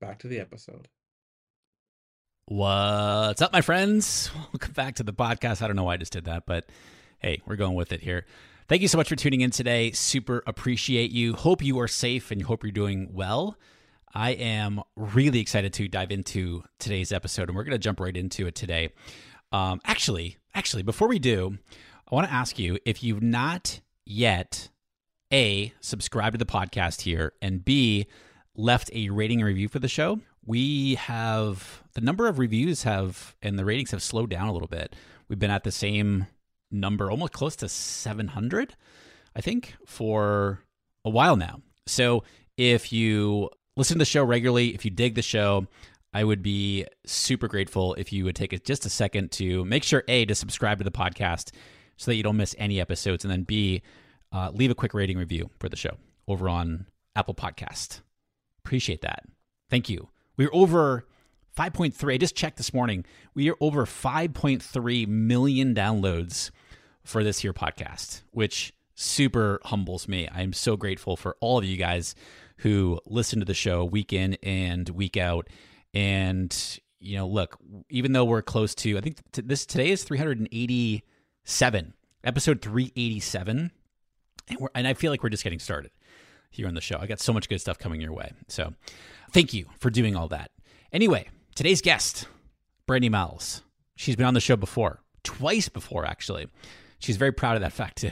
Back to the episode. What's up, my friends? Welcome back to the podcast. I don't know why I just did that, but hey, we're going with it here. Thank you so much for tuning in today. Super appreciate you. Hope you are safe and hope you're doing well. I am really excited to dive into today's episode, and we're going to jump right into it today. Actually, before we do, I want to ask you, if you've not yet, A, subscribe to the podcast here, and B, left a rating and review for the show, we have the number of reviews and the ratings have slowed down a little bit. We've been at the same number, almost close to 700, I think, for a while now. So if you listen to the show regularly, if you dig the show, I would be super grateful if you would take it just a second to make sure, A, to subscribe to the podcast so that you don't miss any episodes, and then B, leave a quick rating review for the show over on Apple Podcast. Appreciate that. Thank you. We're over 5.3. I just checked this morning. We are over 5.3 million downloads for this here podcast, which super humbles me. I'm so grateful for all of you guys who listen to the show week in and week out. And, you know, look, even though we're close to, I think today is 387, episode 387. And I feel like we're just getting started here on the show. I got so much good stuff coming your way. So thank you for doing all that. Anyway, today's guest, Brandi Mowles. She's been on the show before, twice before, actually. She's very proud of that fact, too.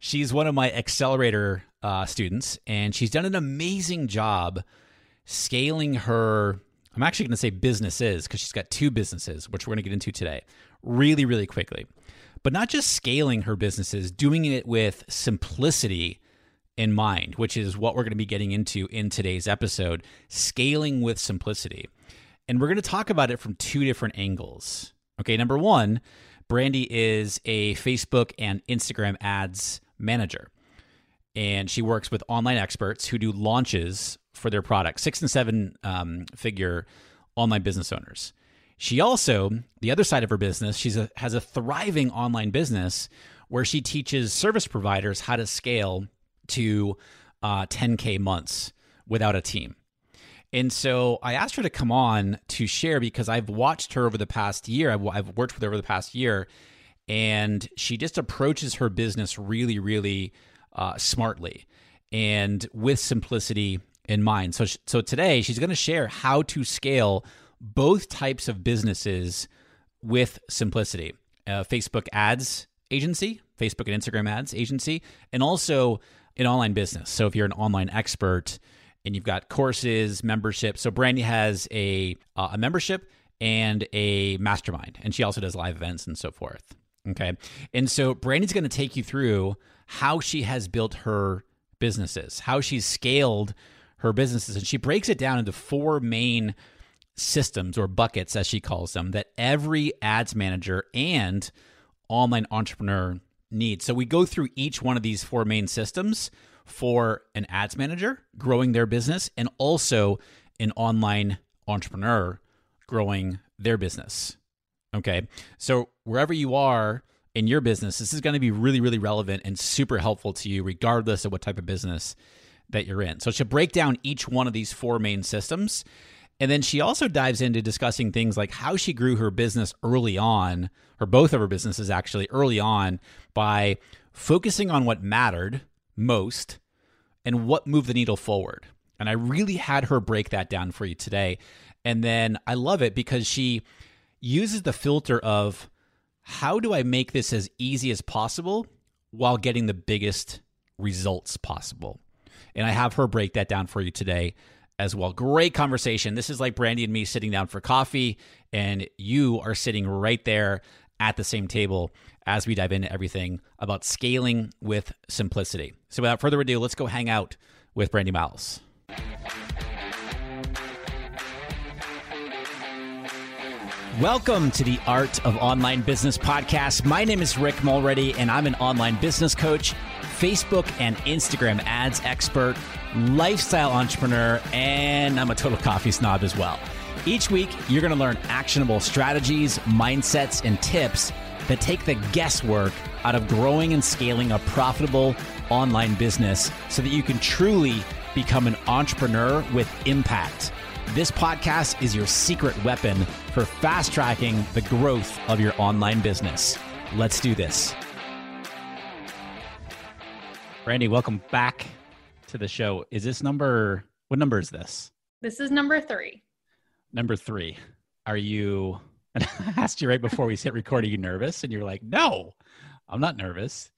She's one of my accelerator students, and she's done an amazing job scaling her, I'm actually going to say businesses, because she's got 2 businesses, which we're going to get into today, really, really quickly. But not just scaling her businesses, doing it with simplicity in mind, which is what we're going to be getting into in today's episode, scaling with simplicity. And we're going to talk about it from 2 different angles. Okay, number 1, Brandi is a Facebook and Instagram ads manager, and she works with online experts who do launches for their products, 6 and 7 figure online business owners. She also, the other side of her business, has a thriving online business where she teaches service providers how to scale to 10K months without a team. And so I asked her to come on to share because I've watched her over the past year. I've worked with her over the past year, and she just approaches her business really, really smartly and with simplicity in mind. So today she's going to share how to scale both types of businesses with simplicity, Facebook ads agency, Facebook and Instagram ads agency, and also an online business. So if you're an online expert and you've got courses, membership, so Brandi has a membership and a mastermind, and she also does live events and so forth. Okay. And so Brandi's going to take you through how she has built her businesses, how she's scaled her businesses. And she breaks it down into 4 main systems or buckets, as she calls them, that every ads manager and online entrepreneur needs. So we go through each one of these 4 main systems for an ads manager growing their business, and also an online entrepreneur growing their business. Okay. So wherever you are in your business, this is going to be really, really relevant and super helpful to you, regardless of what type of business that you're in. So she'll break down each one of these four main systems. And then she also dives into discussing things like how she grew her business early on, or both of her businesses actually early on, by focusing on what mattered most and what moved the needle forward. And I really had her break that down for you today. And then I love it because she uses the filter of how do I make this as easy as possible while getting the biggest results possible. And I have her break that down for you today as well. Great conversation. This is like Brandi and me sitting down for coffee, and you are sitting right there at the same table as we dive into everything about scaling with simplicity. So without further ado, let's go hang out with Brandi Mowles. Welcome to the Art of Online Business podcast. My name is Rick Mulready, and I'm an online business coach, Facebook and Instagram ads expert, lifestyle entrepreneur, and I'm a total coffee snob as well. Each week, you're going to learn actionable strategies, mindsets, and tips that take the guesswork out of growing and scaling a profitable online business so that you can truly become an entrepreneur with impact. This podcast is your secret weapon for fast-tracking the growth of your online business. Let's do this. Brandi, welcome back to the show. Is this number, what number is this? This is number 3. Number 3. Are you, and I asked you right before we hit record, are you nervous? And you're like, no, I'm not nervous.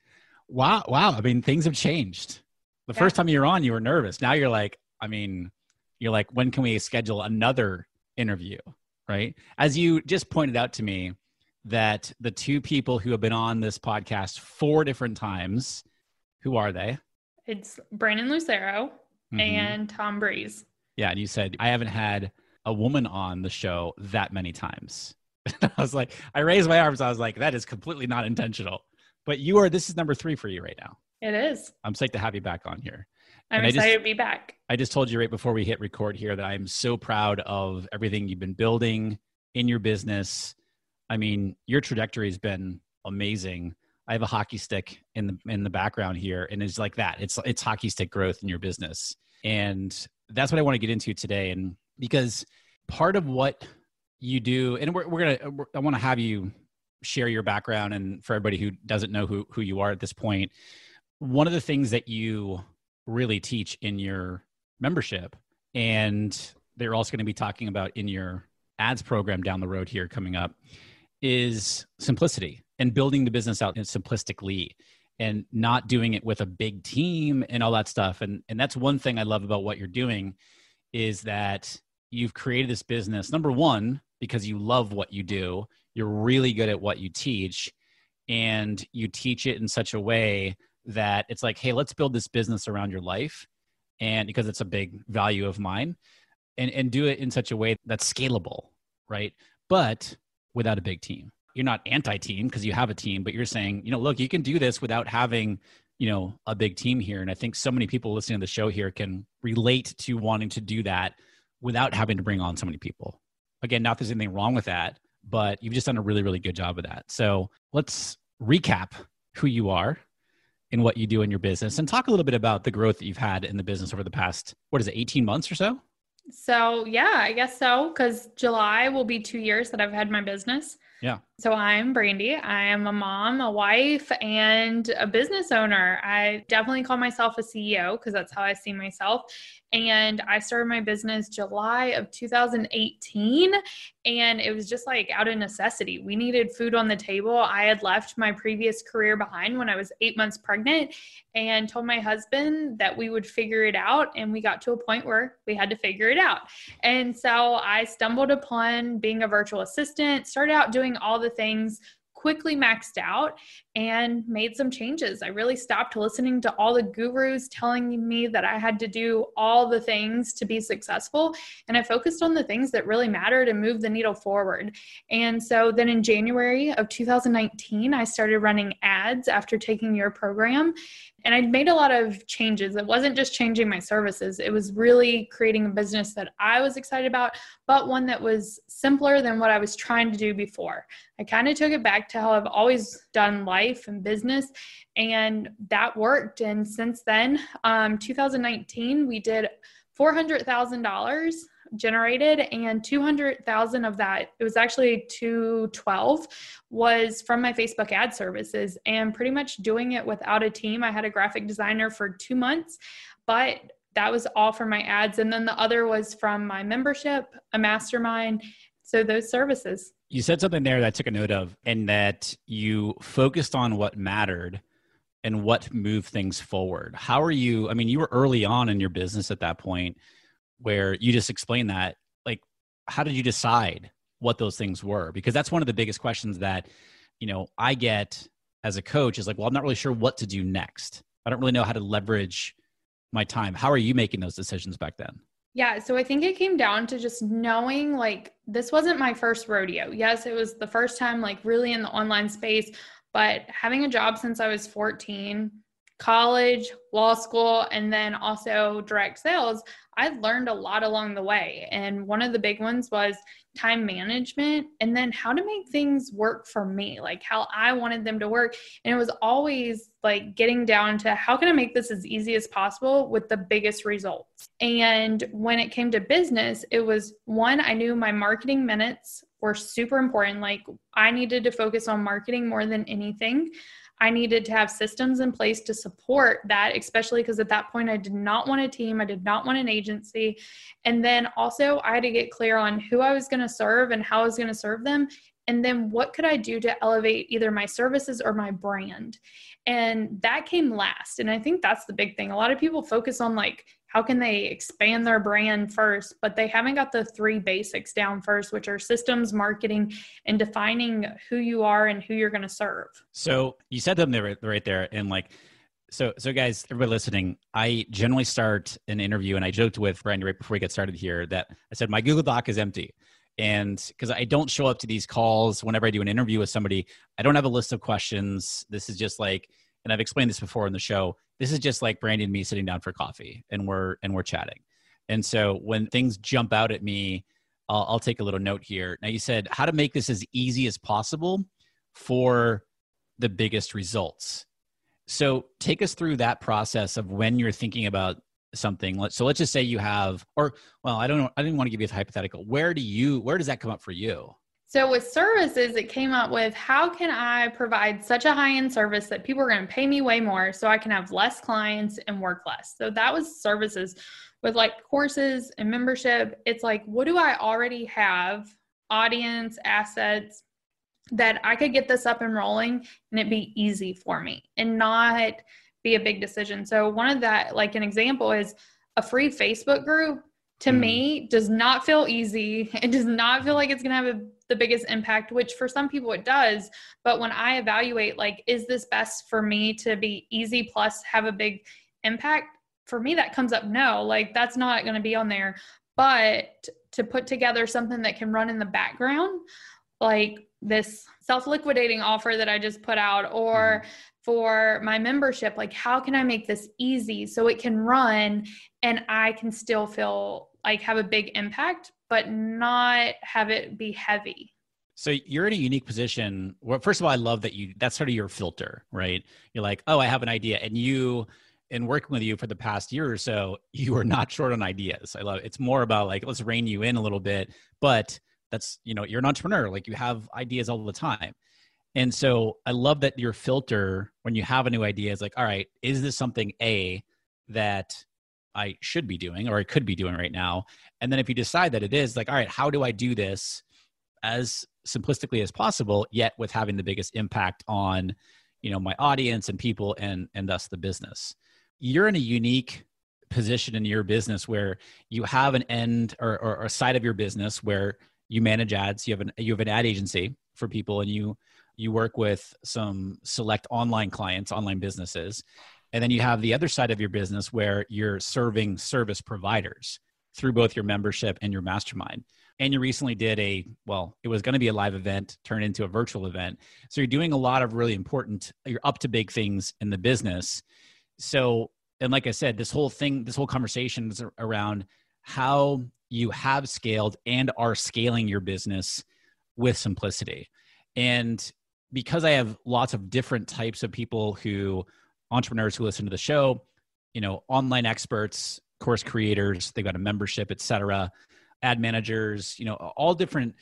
Wow. I mean, things have changed. The first time you were on, you were nervous. Now you're like, when can we schedule another interview, right? As you just pointed out to me that the two people who have been on this podcast 4 different times, who are they? It's Brandon Lucero and Tom Breeze. Yeah, and you said, I haven't had a woman on the show that many times. I was like, I raised my arms. I was like, that is completely not intentional. But you are, this is number 3 for you right now. It is. I'm psyched to have you back on here. I'm excited to be back. I just told you right before we hit record here that I'm so proud of everything you've been building in your business. I mean, your trajectory has been amazing. I have a hockey stick in the background here, and it's like that. It's hockey stick growth in your business. And that's what I want to get into today. And because part of what you do, and I want to have you share your background, and for everybody who doesn't know who you are at this point, one of the things that you really teach in your membership, and they're also going to be talking about in your ads program down the road here coming up, is simplicity and building the business out simplistically and not doing it with a big team and all that stuff. And that's one thing I love about what you're doing is that you've created this business, number one, because you love what you do. You're really good at what you teach, and you teach it in such a way that it's like, hey, let's build this business around your life, and because it's a big value of mine, and do it in such a way that's scalable, right? But without a big team. You're not anti-team because you have a team, but you're saying, look, you can do this without having, a big team here. And I think so many people listening to the show here can relate to wanting to do that without having to bring on so many people. Again, not that there's anything wrong with that, but you've just done a really, really good job of that. So let's recap who you are in what you do in your business, and talk a little bit about the growth that you've had in the business over the past, 18 months or so? So yeah, I guess so, because July will be 2 years that I've had my business. Yeah. So I'm Brandi. I am a mom, a wife, and a business owner. I definitely call myself a CEO because that's how I see myself. And I started my business July of 2018. And it was just like out of necessity. We needed food on the table. I had left my previous career behind when I was 8 months pregnant and told my husband that we would figure it out. And we got to a point where we had to figure it out. And so I stumbled upon being a virtual assistant, started out doing all the things, quickly maxed out and made some changes. I really stopped listening to all the gurus telling me that I had to do all the things to be successful. And I focused on the things that really mattered and moved the needle forward. And so then in January of 2019, I started running ads after taking your program. And I made a lot of changes. It wasn't just changing my services. It was really creating a business that I was excited about, but one that was simpler than what I was trying to do before. I kind of took it back to how I've always done life and business, and that worked. And since then, 2019, we did $400,000 generated, and 200,000 of that, it was actually 212, was from my Facebook ad services, and pretty much doing it without a team. I had a graphic designer for 2 months, but that was all for my ads. And then the other was from my membership, a mastermind. So those services. You said something there that I took a note of, and that you focused on what mattered and what moved things forward. How are you? I mean, you were early on in your business at that point, where you just explained that, like, how did you decide what those things were? Because that's one of the biggest questions that, you know, I get as a coach is like, well, I'm not really sure what to do next. I don't really know how to leverage my time. How are you making those decisions back then? Yeah. So I think it came down to just knowing, like, this wasn't my first rodeo. Yes, it was the first time, like, really in the online space, but having a job since I was 14, college, law school, and then also direct sales, I learned a lot along the way. And one of the big ones was time management, and then how to make things work for me, like how I wanted them to work. And it was always like getting down to how can I make this as easy as possible with the biggest results. And when it came to business, it was one, I knew my marketing minutes were super important. Like, I needed to focus on marketing more than anything. I needed to have systems in place to support that, especially because at that point I did not want a team. I did not want an agency. And then also I had to get clear on who I was going to serve and how I was going to serve them. And then what could I do to elevate either my services or my brand? And that came last. And I think that's the big thing. A lot of people focus on, like, how can they expand their brand first, but they haven't got the three basics down first, which are systems, marketing, and defining who you are and who you're going to serve. So you said them right there. And like, so guys, everybody listening, I generally start an interview, and I joked with Brandi right before we get started here that I said, my Google Doc is empty. And because I don't show up to these calls, whenever I do an interview with somebody, I don't have a list of questions. This is just like, and I've explained this before in the show, this is just like Brandi and me sitting down for coffee, and we're chatting. And so when things jump out at me, I'll take a little note here. Now, you said how to make this as easy as possible for the biggest results. So take us through that process of when you're thinking about something. So let's just say you have, or, well, I don't know, I didn't want to give you a hypothetical. Where does that come up for you? So with services, it came up with, how can I provide such a high-end service that people are going to pay me way more so I can have less clients and work less? So that was services. With like courses and membership, it's like, what do I already have? Audience, assets, that I could get this up and rolling and it'd be easy for me and not be a big decision. So one of that, like an example is a free Facebook group to me does not feel easy. It does not feel like it's going to have the biggest impact, which for some people it does. But when I evaluate, like, is this best for me to be easy plus have a big impact? For me, that comes up no, like that's not going to be on there. But to put together something that can run in the background, like this self-liquidating offer that I just put out, or for my membership, like how can I make this easy so it can run and I can still feel like have a big impact, but not have it be heavy. So you're in a unique position. Well, first of all, I love that that's sort of your filter, right? You're like, oh, I have an idea. And working with you for the past year or so, you are not short on ideas. I love it. It's more about like, let's rein you in a little bit, but that's, you know, you're an entrepreneur, like you have ideas all the time. And so I love that your filter when you have a new idea is like, all right, is this something A that I should be doing or I could be doing right now? And then if you decide that it is, like, all right, how do I do this as simplistically as possible, yet with having the biggest impact on, you know, my audience and people and thus the business? You're in a unique position in your business where you have an end or a side of your business where you manage ads, you have an ad agency for people, and you work with some select online clients, online businesses. And then you have the other side of your business where you're serving service providers through both your membership and your mastermind. And you recently did it was going to be a live event turned into a virtual event. So you're doing a lot of really important, you're up to big things in the business. So, and like I said, this whole conversation is around how you have scaled and are scaling your business with simplicity. And because I have lots of different types of people entrepreneurs who listen to the show, online experts, course creators, they've got a membership, et cetera, ad managers, all different,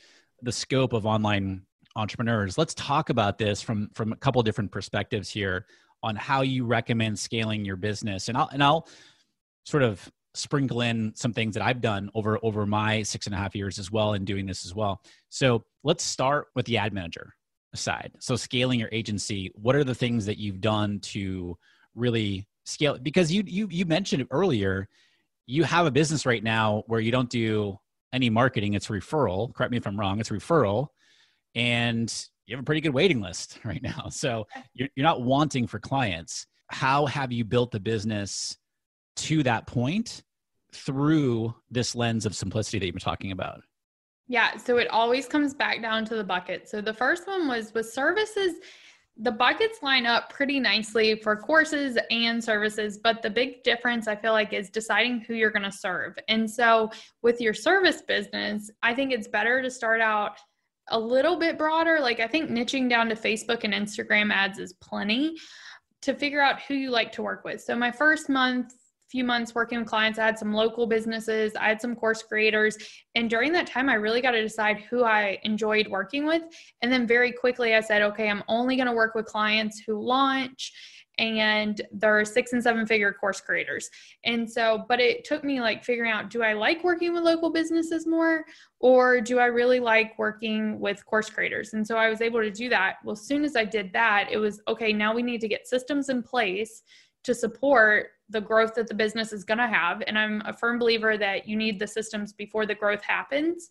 the scope of online entrepreneurs. Let's talk about this from a couple of different perspectives here on how you recommend scaling your business. And I'll sort of sprinkle in some things that I've done over my 6.5 years as well in doing this as well. So let's start with the ad manager side. So scaling your agency, what are the things that you've done to really scale? Because you mentioned it earlier, you have a business right now where you don't do any marketing, it's referral. Correct me if I'm wrong, it's referral. And you have a pretty good waiting list right now. So you're not wanting for clients. How have you built the business to that point through this lens of simplicity that you've been talking about? Yeah. So it always comes back down to the bucket. So the first one was with services. The buckets line up pretty nicely for courses and services, but the big difference I feel like is deciding who you're going to serve. And so with your service business, I think it's better to start out a little bit broader. Like I think niching down to Facebook and Instagram ads is plenty to figure out who you like to work with. So my first few months working with clients, I had some local businesses, I had some course creators. And during that time, I really got to decide who I enjoyed working with. And then very quickly I said, okay, I'm only going to work with clients who launch and they're 6- and 7-figure course creators. And so, but it took me like figuring out, do I like working with local businesses more, or do I really like working with course creators? And so I was able to do that. Well, as soon as I did that, it was okay, now we need to get systems in place to support the growth that the business is going to have. And I'm a firm believer that you need the systems before the growth happens,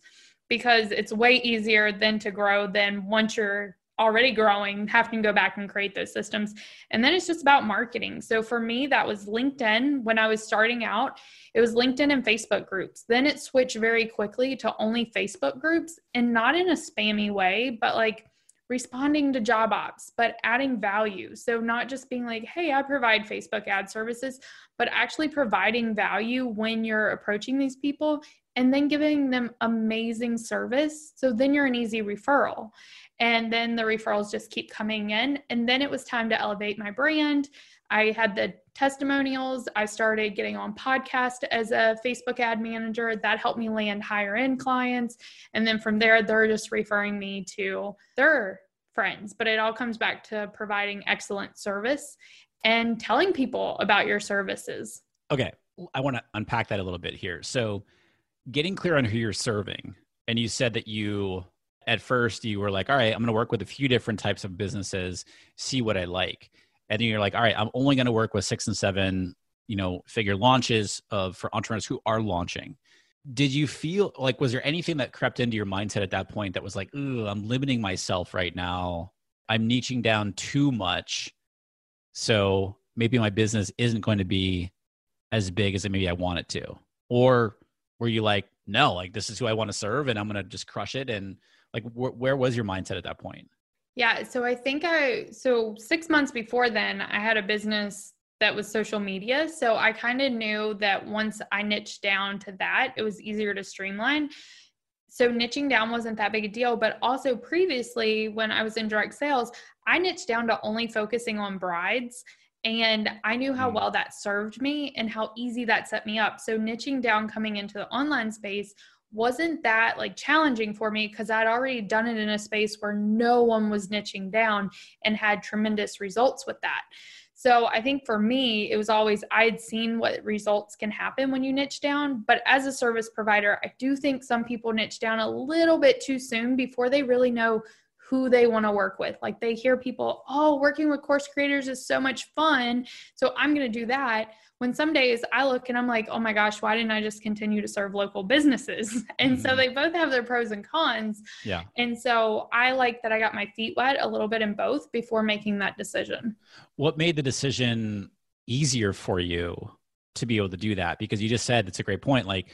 because it's way easier than to grow than once you're already growing, having to go back and create those systems. And then it's just about marketing. So for me, that was LinkedIn. When I was starting out, it was LinkedIn and Facebook groups. Then it switched very quickly to only Facebook groups, and not in a spammy way, but like responding to job ops, but adding value. So not just being like, hey, I provide Facebook ad services, but actually providing value when you're approaching these people and then giving them amazing service. So then you're an easy referral. And then the referrals just keep coming in. And then it was time to elevate my brand. I had the testimonials. I started getting on podcast as a Facebook ad manager. That helped me land higher end clients. And then from there, they're just referring me to their friends. But it all comes back to providing excellent service and telling people about your services. Okay. I want to unpack that a little bit here. So getting clear on who you're serving. And you said that at first you were like, all right, I'm going to work with a few different types of businesses, see what I like. And then you're like, all right, I'm only going to work with 6- and 7, figure launches for entrepreneurs who are launching. Did you feel like, was there anything that crept into your mindset at that point that was like, ooh, I'm limiting myself right now. I'm niching down too much. So maybe my business isn't going to be as big as maybe I want it to. Or were you like, no, like this is who I want to serve and I'm going to just crush it. And like, where was your mindset at that point? Yeah. So 6 months before then, I had a business that was social media. So I kind of knew that once I niched down to that, it was easier to streamline. So niching down wasn't that big a deal, but also previously when I was in direct sales, I niched down to only focusing on brides, and I knew how well that served me and how easy that set me up. So niching down coming into the online space wasn't that like challenging for me, because I'd already done it in a space where no one was niching down and had tremendous results with that. So I think for me, it was always, I'd seen what results can happen when you niche down. But as a service provider, I do think some people niche down a little bit too soon before they really know who they want to work with. Like they hear people, oh, working with course creators is so much fun, so I'm going to do that. When some days I look and I'm like, oh my gosh, why didn't I just continue to serve local businesses? And so they both have their pros and cons. Yeah. And so I like that I got my feet wet a little bit in both before making that decision. What made the decision easier for you to be able to do that? Because you just said, it's a great point. Like,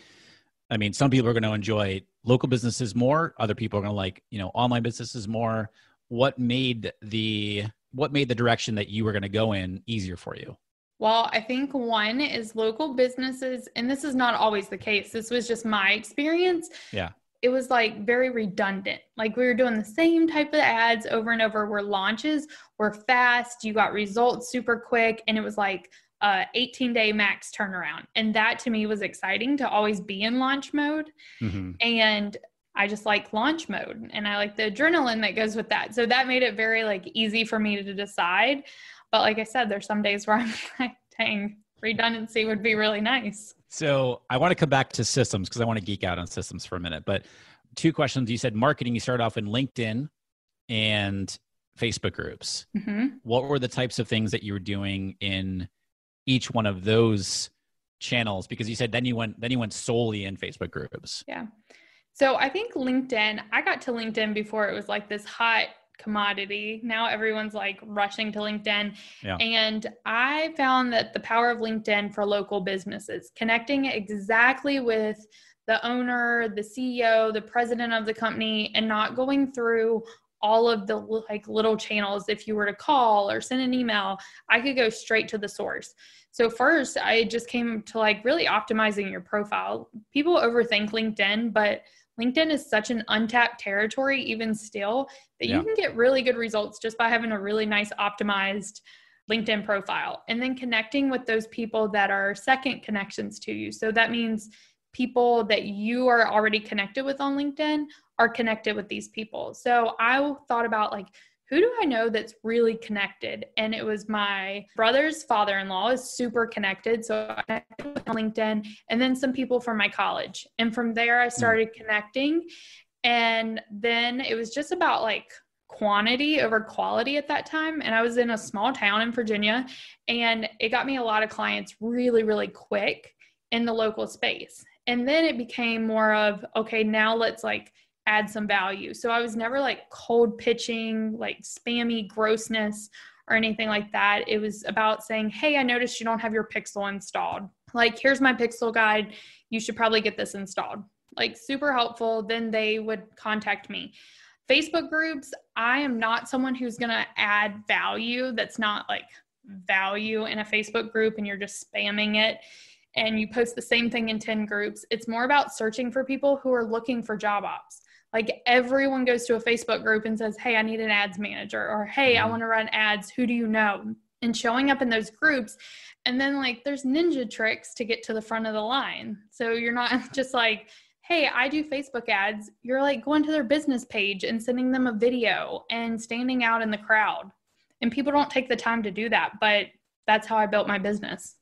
I mean, some people are going to enjoy local businesses more. Other people are going to like, online businesses more. What made the direction that you were going to go in easier for you? Well, I think one is local businesses, and this is not always the case. This was just my experience. Yeah. It was like very redundant. Like we were doing the same type of ads over and over, where launches were fast. You got results super quick. And it was like a 18-day max turnaround. And that to me was exciting, to always be in launch mode. Mm-hmm. And I just like launch mode, and I like the adrenaline that goes with that. So that made it very like easy for me to decide. But like I said, there's some days where I'm like, dang, redundancy would be really nice. So I want to come back to systems, because I want to geek out on systems for a minute. But two questions. You said marketing, you started off in LinkedIn and Facebook groups. Mm-hmm. What were the types of things that you were doing in each one of those channels? Because you said then you went solely in Facebook groups. Yeah. So I think LinkedIn, I got to LinkedIn before it was like this hot commodity. Now everyone's like rushing to LinkedIn. Yeah. And I found that the power of LinkedIn for local businesses, connecting exactly with the owner, the CEO, the president of the company, and not going through all of the like little channels. If you were to call or send an email, I could go straight to the source. So first I just came to like really optimizing your profile. People overthink LinkedIn, but LinkedIn is such an untapped territory, even still, that you can get really good results just by having a really nice optimized LinkedIn profile, and then connecting with those people that are second connections to you. So that means people that you are already connected with on LinkedIn are connected with these people. So I thought about like, who do I know that's really connected? And it was my brother's father-in-law is super connected. So I connected with him on LinkedIn, and then some people from my college. And from there I started connecting. And then it was just about like quantity over quality at that time. And I was in a small town in Virginia, and it got me a lot of clients really, really quick in the local space. And then it became more of, okay, now let's like add some value. So I was never like cold pitching, like spammy grossness or anything like that. It was about saying, hey, I noticed you don't have your pixel installed. Like, here's my pixel guide. You should probably get this installed. Like, super helpful. Then they would contact me. Facebook groups, I am not someone who's going to add value. That's not like value in a Facebook group and you're just spamming it, and you post the same thing in 10 groups. It's more about searching for people who are looking for job ops. Like, everyone goes to a Facebook group and says, hey, I need an ads manager, or hey, I want to run ads. Who do you know? And showing up in those groups. And then like, there's ninja tricks to get to the front of the line. So you're not just like, hey, I do Facebook ads. You're like going to their business page and sending them a video and standing out in the crowd. And people don't take the time to do that, but that's how I built my business.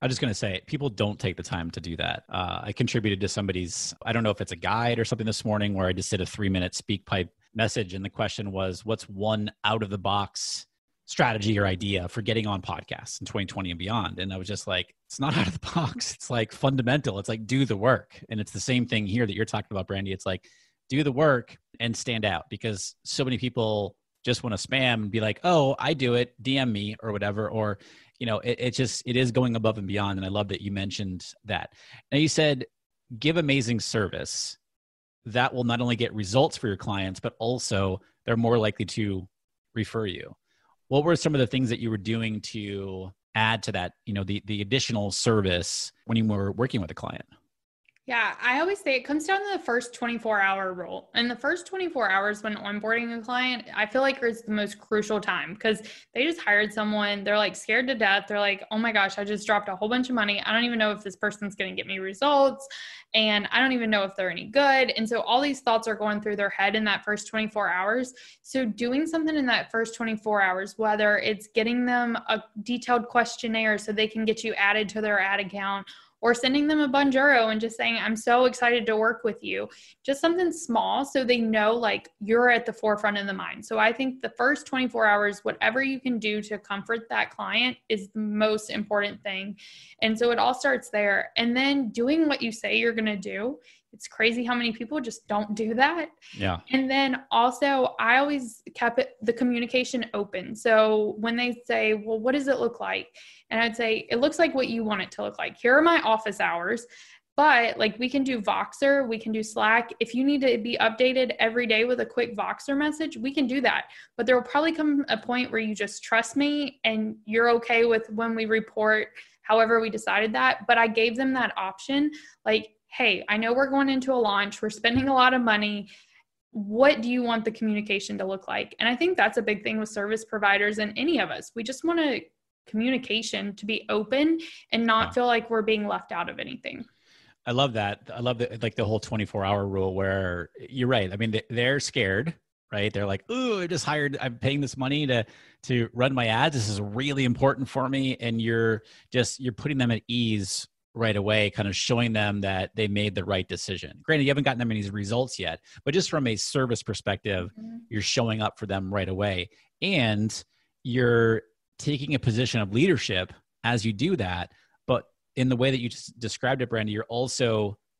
I'm just going to say, people don't take the time to do that. I contributed to somebody's, I don't know if it's a guide or something this morning, where I just did a 3-minute speak pipe message. And the question was, what's one out of the box strategy or idea for getting on podcasts in 2020 and beyond? And I was just like, it's not out of the box. It's like fundamental. It's like, do the work. And it's the same thing here that you're talking about, Brandi. It's like, do the work and stand out, because so many people just want to spam and be like, oh, I do it, DM me or whatever. Or, you know, it is going above and beyond. And I love that you mentioned that. Now, you said, give amazing service. That will not only get results for your clients, but also they're more likely to refer you. What were some of the things that you were doing to add to that, you know, the additional service when you were working with a client? Yeah, I always say it comes down to the first 24-hour rule. And the first 24 hours when onboarding a client, I feel like it's the most crucial time, because they just hired someone. They're like scared to death. They're like, oh my gosh, I just dropped a whole bunch of money. I don't even know if this person's going to get me results. And I don't even know if they're any good. And so all these thoughts are going through their head in that first 24 hours. So doing something in that first 24 hours, whether it's getting them a detailed questionnaire so they can get you added to their ad account, or sending them a Bonjuro and just saying, I'm so excited to work with you. Just something small so they know like you're at the forefront of the mind. So I think the first 24 hours, whatever you can do to comfort that client is the most important thing. And so it all starts there. And then doing what you say you're going to do. It's crazy how many people just don't do that. Yeah. And then also I always kept the communication open. So when they say, well, what does it look like? And I'd say, it looks like what you want it to look like. Here are my office hours. But like we can do Voxer, we can do Slack. If you need to be updated every day with a quick Voxer message, we can do that. But there will probably come a point where you just trust me and you're okay with when we report, however we decided that. But I gave them that option. Like, hey, I know we're going into a launch. We're spending a lot of money. What do you want the communication to look like? And I think that's a big thing with service providers and any of us. We just want to communication to be open and not feel like we're being left out of anything. I love that. I love the, like the whole 24-hour rule where you're right. I mean, they're scared, right? They're like, ooh, I just hired, I'm paying this money to run my ads. This is really important for me. And you're putting them at ease right away, kind of showing them that they made the right decision. Granted, you haven't gotten them any results yet, but just from a service perspective, you're showing up for them right away. And you're taking a position of leadership as you do that. But in the way that you just described it, Brandi,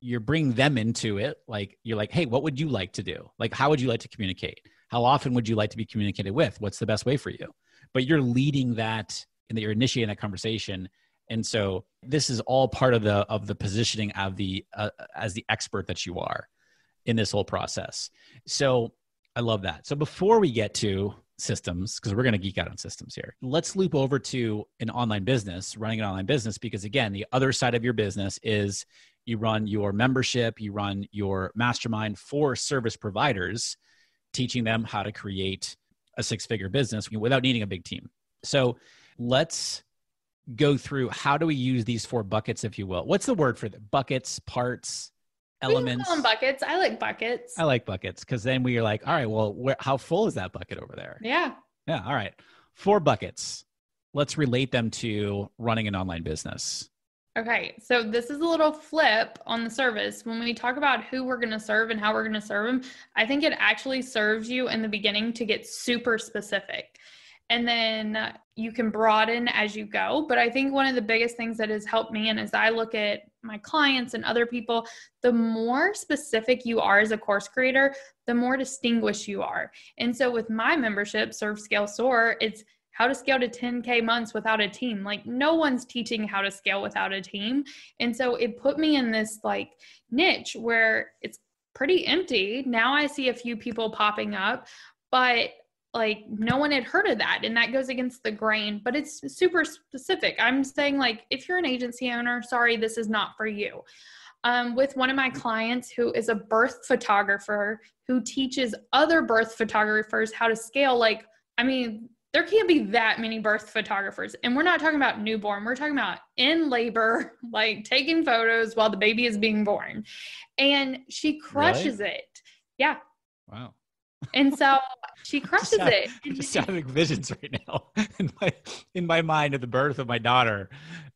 you're bringing them into it. Like you're like, hey, what would you like to do? Like, how would you like to communicate? How often would you like to be communicated with? What's the best way for you? But you're leading that and that you're initiating that conversation. And so this is all part of the positioning of the, as the expert that you are in this whole process. So I love that. So before we get to systems, because we're going to geek out on systems here. Let's loop over to an online business, running an online business, because again, the other side of your business is you run your membership, you run your mastermind for service providers, teaching them how to create a six-figure business without needing a big team. So let's go through how do we use these four buckets, if you will. What's the word for the buckets, parts, elements? We call them buckets. I like buckets. I like buckets because then we are like, all right, well, how full is that bucket over there? Yeah. Yeah. All right. Four buckets. Let's relate them to running an online business. Okay. So this is a little flip on the service. When we talk about who we're going to serve and how we're going to serve them, I think it actually serves you in the beginning to get super specific. And then you can broaden as you go. But I think one of the biggest things that has helped me, and as I look at my clients and other people, the more specific you are as a course creator, the more distinguished you are. And so with my membership, Serve Scale Soar, it's how to scale to 10K months without a team. Like no one's teaching how to scale without a team. And so it put me in this like niche where it's pretty empty. Now I see a few people popping up, but like no one had heard of that. And that goes against the grain, but it's super specific. I'm saying like, if you're an agency owner, sorry, this is not for you. With one of my clients who is a birth photographer who teaches other birth photographers how to scale. Like, I mean, there can't be that many birth photographers. And we're not talking about newborn. We're talking about in labor, like taking photos while the baby is being born. And she crushes it. Yeah. Wow. And so she crushes it. I'm just having visions right now in my mind of the birth of my daughter.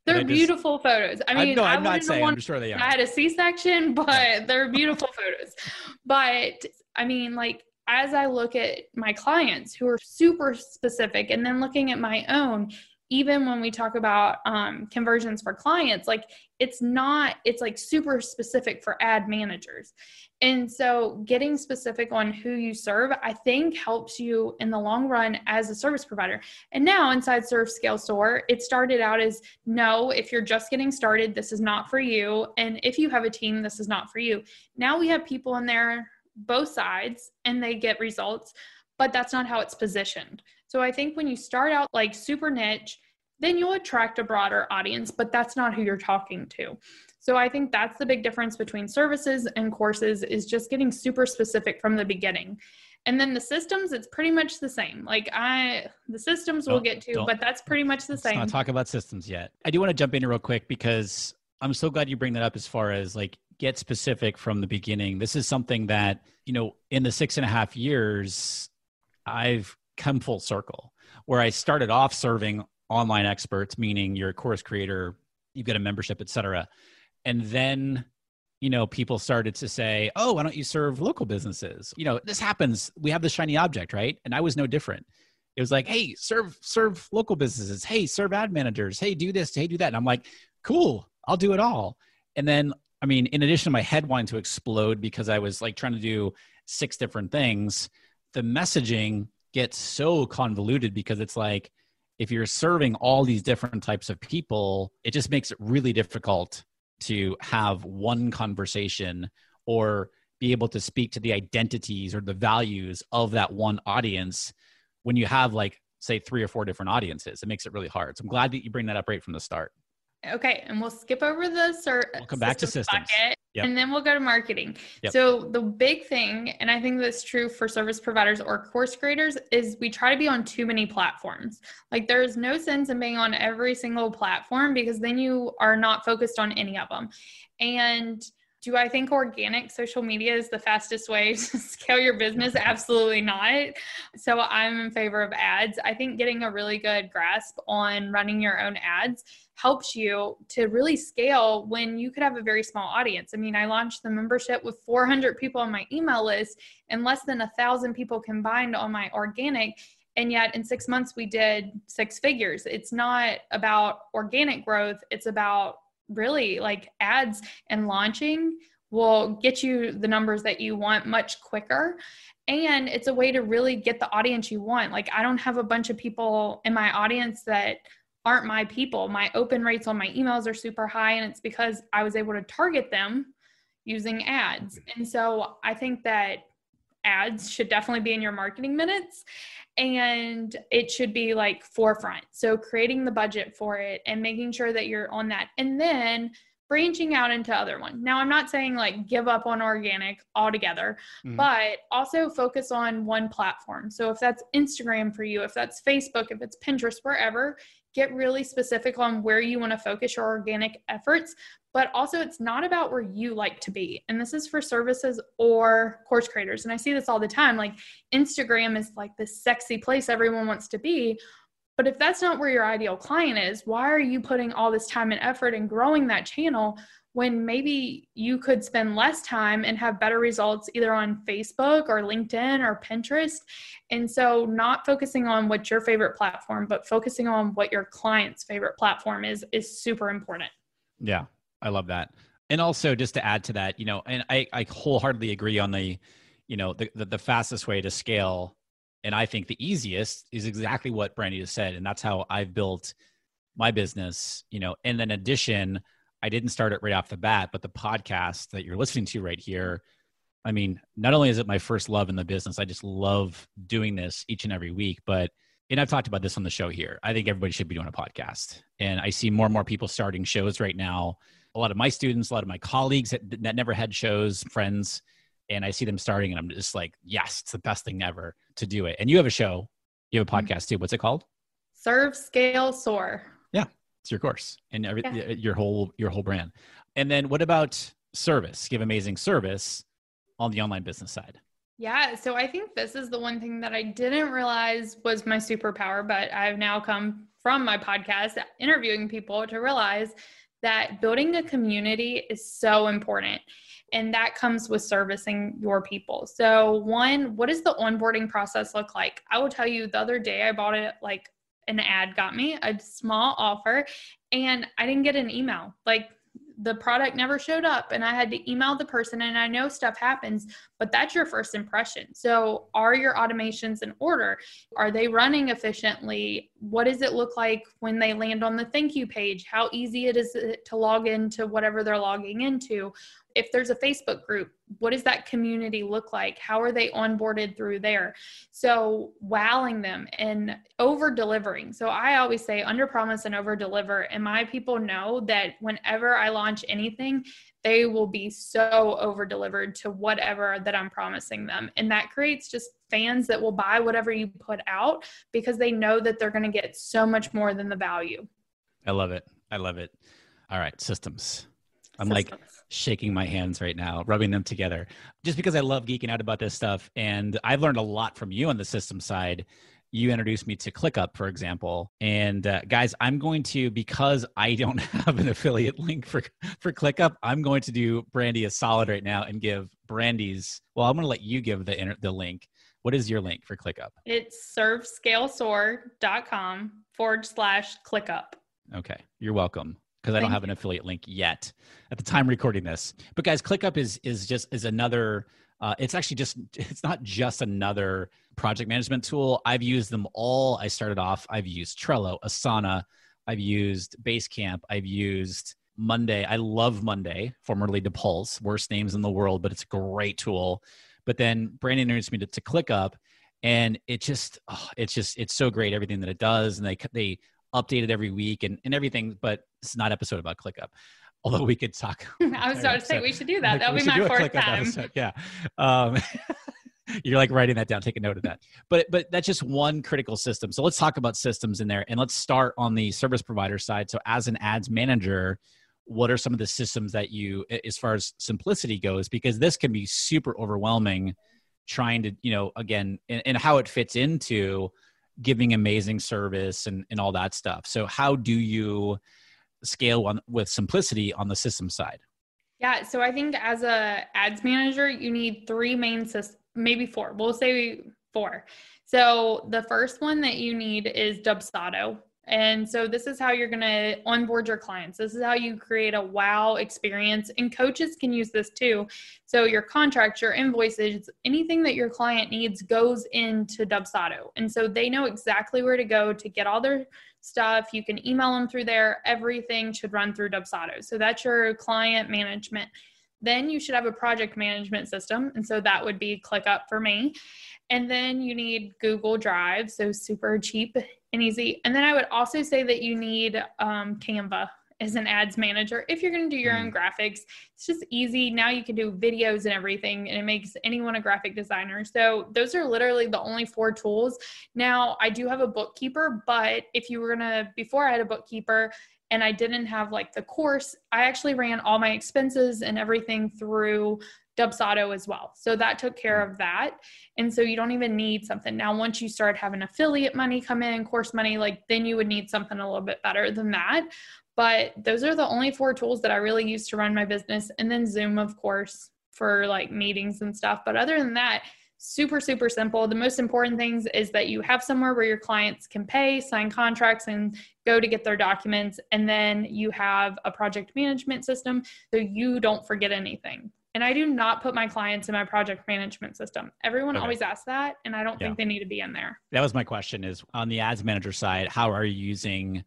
They're beautiful photos. I mean, I'm not saying, I'm sure they are. I had a C-section, but they're beautiful photos. But I mean, like, as I look at my clients who are super specific and then looking at my own, even when we talk about conversions for clients, like it's like super specific for ad managers. And so getting specific on who you serve, I think helps you in the long run as a service provider. And now inside Serve Scale Soar, it started out as no, if you're just getting started, this is not for you. And if you have a team, this is not for you. Now we have people in there, both sides, and they get results, but that's not how it's positioned. So I think when you start out like super niche, then you'll attract a broader audience, but that's not who you're talking to. So I think that's the big difference between services and courses is just getting super specific from the beginning. And then the systems, it's pretty much the same. Like the systems we'll get to, but that's pretty much the same. Let's not talk about systems yet. I do want to jump in real quick because I'm so glad you bring that up as far as like get specific from the beginning. This is something that, you know, in the 6.5 years, I've come full circle where I started off serving online experts, meaning you're a course creator, you've got a membership, et cetera. And then, you know, people started to say, oh, why don't you serve local businesses? You know, this happens. We have the shiny object, right? And I was no different. It was like, hey, serve local businesses. Hey, serve ad managers. Hey, do this. Hey, do that. And I'm like, cool, I'll do it all. And then, I mean, in addition, my head wanted to explode because I was like trying to do 6 different things. The messaging gets so convoluted because it's like, if you're serving all these different types of people, it just makes it really difficult to have one conversation or be able to speak to the identities or the values of that one audience when you have, like, say, 3 or 4 different audiences. It makes it really hard. So I'm glad that you bring that up right from the start. Okay. And we'll skip over the we'll come back to systems. Yep. And then we'll go to marketing. Yep. So the big thing, and I think that's true for service providers or course creators, is we try to be on too many platforms. Like, there is no sense in being on every single platform, because then you are not focused on any of them. And do I think organic social media is the fastest way to scale your business? Absolutely not. So I'm in favor of ads. I think getting a really good grasp on running your own ads helps you to really scale when you could have a very small audience. I mean, I launched the membership with 400 people on my email list and less than 1,000 people combined on my organic. And yet in 6 months, we did 6 figures. It's not about organic growth. It's about really, like, ads and launching will get you the numbers that you want much quicker. And it's a way to really get the audience you want. Like, I don't have a bunch of people in my audience that aren't my people. My open rates on my emails are super high, and it's because I was able to target them using ads. And so I think that ads should definitely be in your marketing minutes, and it should be, like, forefront. So creating the budget for it and making sure that you're on that, and then branching out into other one. Now, I'm not saying, like, give up on organic altogether, but also focus on one platform. So if that's Instagram for you, if that's Facebook, if it's Pinterest, wherever, get really specific on where you want to focus your organic efforts. But also, it's not about where you like to be. And this is for services or course creators. And I see this all the time. Like, Instagram is, like, this sexy place everyone wants to be. But if that's not where your ideal client is, why are you putting all this time and effort and growing that channel when maybe you could spend less time and have better results either on Facebook or LinkedIn or Pinterest? And so not focusing on what's your favorite platform, but focusing on what your client's favorite platform is super important. Yeah, I love that. And also, just to add to that, you know, and I wholeheartedly agree on the, you know, the fastest way to scale. And I think the easiest is exactly what Brandi just said. And that's how I've built my business, you know. And in addition, I didn't start it right off the bat, but the podcast that you're listening to right here, I mean, not only is it my first love in the business, I just love doing this each and every week, but, and I've talked about this on the show here, I think everybody should be doing a podcast. And I see more and more people starting shows right now. A lot of my students, a lot of my colleagues that never had shows, friends, and I see them starting, and I'm just like, yes, it's the best thing ever to do it. And you have a show, you have a podcast too. What's it called? Serve, Scale, Soar. Yeah. It's your course and your whole brand. And then what about service? Give amazing service on the online business side. Yeah. So I think this is the one thing that I didn't realize was my superpower, but I've now come from my podcast interviewing people to realize that building a community is so important. And that comes with servicing your people. So one, what does the onboarding process look like? I will tell you, the other day I bought it, like, an ad got me a small offer, and I didn't get an email. Like, the product never showed up, and I had to email the person, and I know stuff happens, but that's your first impression. So are your automations in order? Are they running efficiently? What does it look like when they land on the thank you page? How easy it is to log into whatever they're logging into? If there's a Facebook group, what does that community look like? How are they onboarded through there? So wowing them and over delivering. So I always say under promise and over deliver. And my people know that whenever I launch anything, they will be so over delivered to whatever that I'm promising them. And that creates just fans that will buy whatever you put out because they know that they're going to get so much more than the value. I love it. I love it. All right. Systems. I'm like shaking my hands right now, rubbing them together, just because I love geeking out about this stuff. And I've learned a lot from you on the system side. You introduced me to ClickUp, for example. And guys, I'm going to, because I don't have an affiliate link for ClickUp, I'm going to do Brandi a solid right now and give Brandi's, well, I'm going to let you give the link. What is your link for ClickUp? It's servescalesoar.com/ClickUp. Okay. You're welcome. Because I don't have an affiliate link yet at the time recording this. But guys, ClickUp is another, it's not just another project management tool. I've used them all. I started off, I've used Trello, Asana, I've used Basecamp, I've used Monday. I love Monday, formerly DePulse, worst names in the world, but it's a great tool. But then Brandi introduced me to ClickUp, and it's so great, everything that it does. And they update it every week and everything, but it's not an episode about ClickUp. Although we could talk. I was about to say, we should do that. That'll be my fourth time. Episode. Yeah. You're like writing that down, take a note of that. But that's just one critical system. So let's talk about systems in there, and let's start on the service provider side. So as an ads manager, what are some of the systems that you, as far as simplicity goes, because this can be super overwhelming trying to, again, and how it fits into giving amazing service and all that stuff. So how do you scale with simplicity on the system side? Yeah. So I think as a ads manager, you need three main systems, maybe four. We'll say four. So the first one that you need is Dubsado. And so this is how you're going to onboard your clients. This is how you create a wow experience, and coaches can use this too. So your contracts, your invoices, anything that your client needs goes into Dubsado. And so they know exactly where to go to get all their stuff. You can email them through there. Everything should run through Dubsado. So that's your client management. Then you should have a project management system. And so that would be ClickUp for me. And then you need Google Drive. So super cheap and easy. And then I would also say that you need Canva as an ads manager. If you're going to do your own graphics, it's just easy. Now you can do videos and everything, and it makes anyone a graphic designer. So those are literally the only four tools. Now I do have a bookkeeper, but if you were going to, before I had a bookkeeper, and I didn't have like the course, I actually ran all my expenses and everything through Dubsado as well. So that took care of that. And so you don't even need something. Now, once you start having affiliate money come in, course money, then you would need something a little bit better than that. But those are the only four tools that I really use to run my business. And then Zoom, of course, for meetings and stuff. But other than that, super, super simple. The most important things is that you have somewhere where your clients can pay, sign contracts, and go to get their documents. And then you have a project management system so you don't forget anything. And I do not put my clients in my project management system. Everyone always asks that, and I don't think they need to be in there. That was my question, is on the ads manager side, how are you using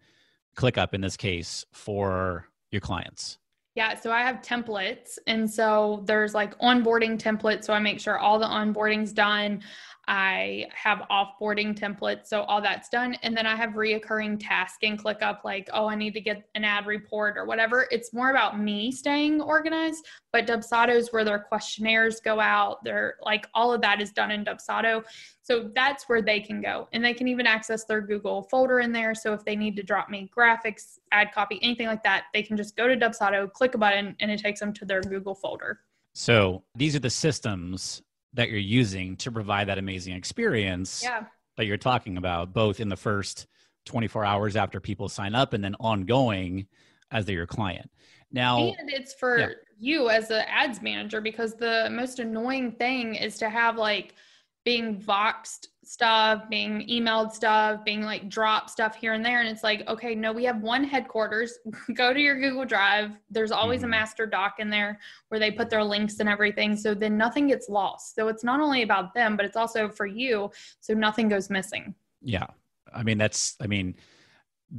ClickUp in this case for your clients? Yeah. So I have templates. And so there's onboarding templates. So I make sure all the onboarding's done. I have offboarding templates. So all that's done. And then I have reoccurring tasks in ClickUp, I need to get an ad report or whatever. It's more about me staying organized, but Dubsado's where their questionnaires go out. They're all of that is done in Dubsado. So that's where they can go, and they can even access their Google folder in there. So if they need to drop me graphics, ad copy, anything like that, they can just go to Dubsado, click a button, and it takes them to their Google folder. So these are the systems that you're using to provide that amazing experience that you're talking about, both in the first 24 hours after people sign up and then ongoing as they're your client. Now, and it's for you as an ads manager, because the most annoying thing is to have being voxed stuff, being emailed stuff, being dropped stuff here and there. And it's okay, no, we have one headquarters. Go to your Google Drive. There's always a master doc in there where they put their links and everything. So then nothing gets lost. So it's not only about them, but it's also for you. So nothing goes missing. Yeah. I mean,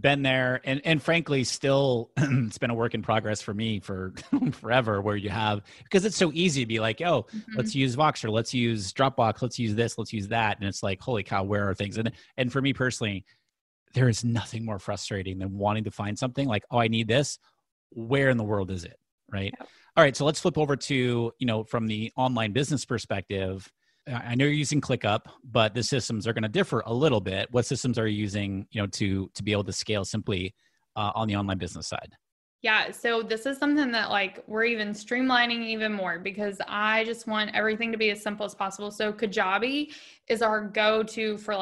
been there and frankly, still it's been a work in progress for me for forever, where you have, because it's so easy to be let's use Voxer, let's use Dropbox, let's use this, let's use that. And it's holy cow, where are things? And for me personally, there is nothing more frustrating than wanting to find something oh, I need this. Where in the world is it? Right. Yeah. All right. So let's flip over to, from the online business perspective, I know you're using ClickUp, but the systems are going to differ a little bit. What systems are you using, to be able to scale simply on the online business side? Yeah. So this is something that we're even streamlining even more, because I just want everything to be as simple as possible. So Kajabi is our go-to for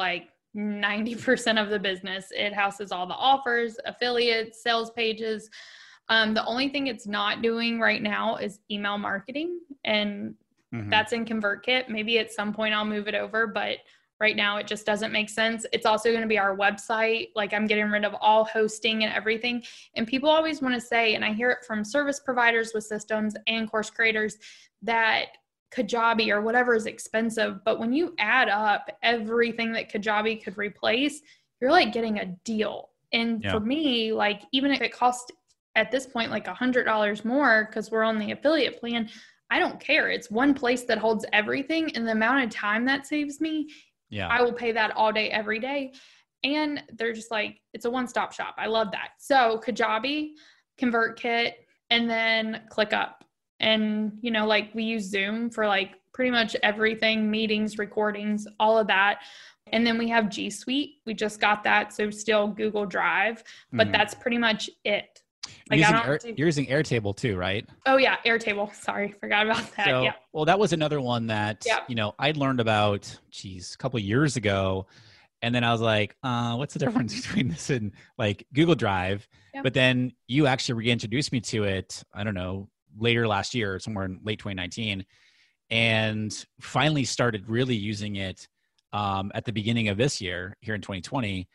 90% of the business. It houses all the offers, affiliates, sales pages. The only thing it's not doing right now is email marketing, and that's in ConvertKit. Maybe at some point I'll move it over, but right now it just doesn't make sense. It's also going to be our website. I'm getting rid of all hosting and everything. And people always want to say, and I hear it from service providers with systems and course creators, that Kajabi or whatever is expensive. But when you add up everything that Kajabi could replace, you're getting a deal. And for me, even if it costs at this point, like $100 more because we're on the affiliate plan, I don't care. It's one place that holds everything, and the amount of time that saves me, yeah, I will pay that all day, every day. And they're just like, it's a one-stop shop. I love that. So Kajabi, ConvertKit, and then ClickUp. And, you know, like we use Zoom for like pretty much everything, meetings, recordings, all of that. And then we have G Suite. We just got that. So still Google Drive, but that's pretty much it. Like you're using Airtable too, right? Oh yeah. Airtable. Sorry. Forgot about that. So, yeah. Well, that was another one that, you know, I learned about, a couple of years ago. And then I was like, what's the difference between this and like Google Drive? Yep. But then you actually reintroduced me to it. I don't know, later last year, somewhere in late 2019, and finally started really using it at the beginning of this year here in 2020.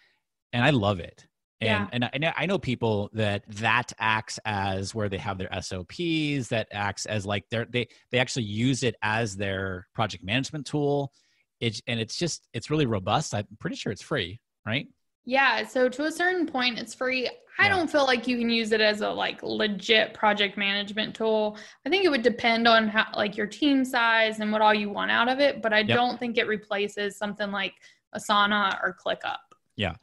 And I love it. And I know people that acts as where they have their SOPs, that acts as like they actually use it as their project management tool. It's really robust. I'm pretty sure it's free, right? Yeah. So to a certain point, it's free. I don't feel like you can use it as a like legit project management tool. I think it would depend on how, like your team size and what all you want out of it, but I don't think it replaces something like Asana or ClickUp. Yeah.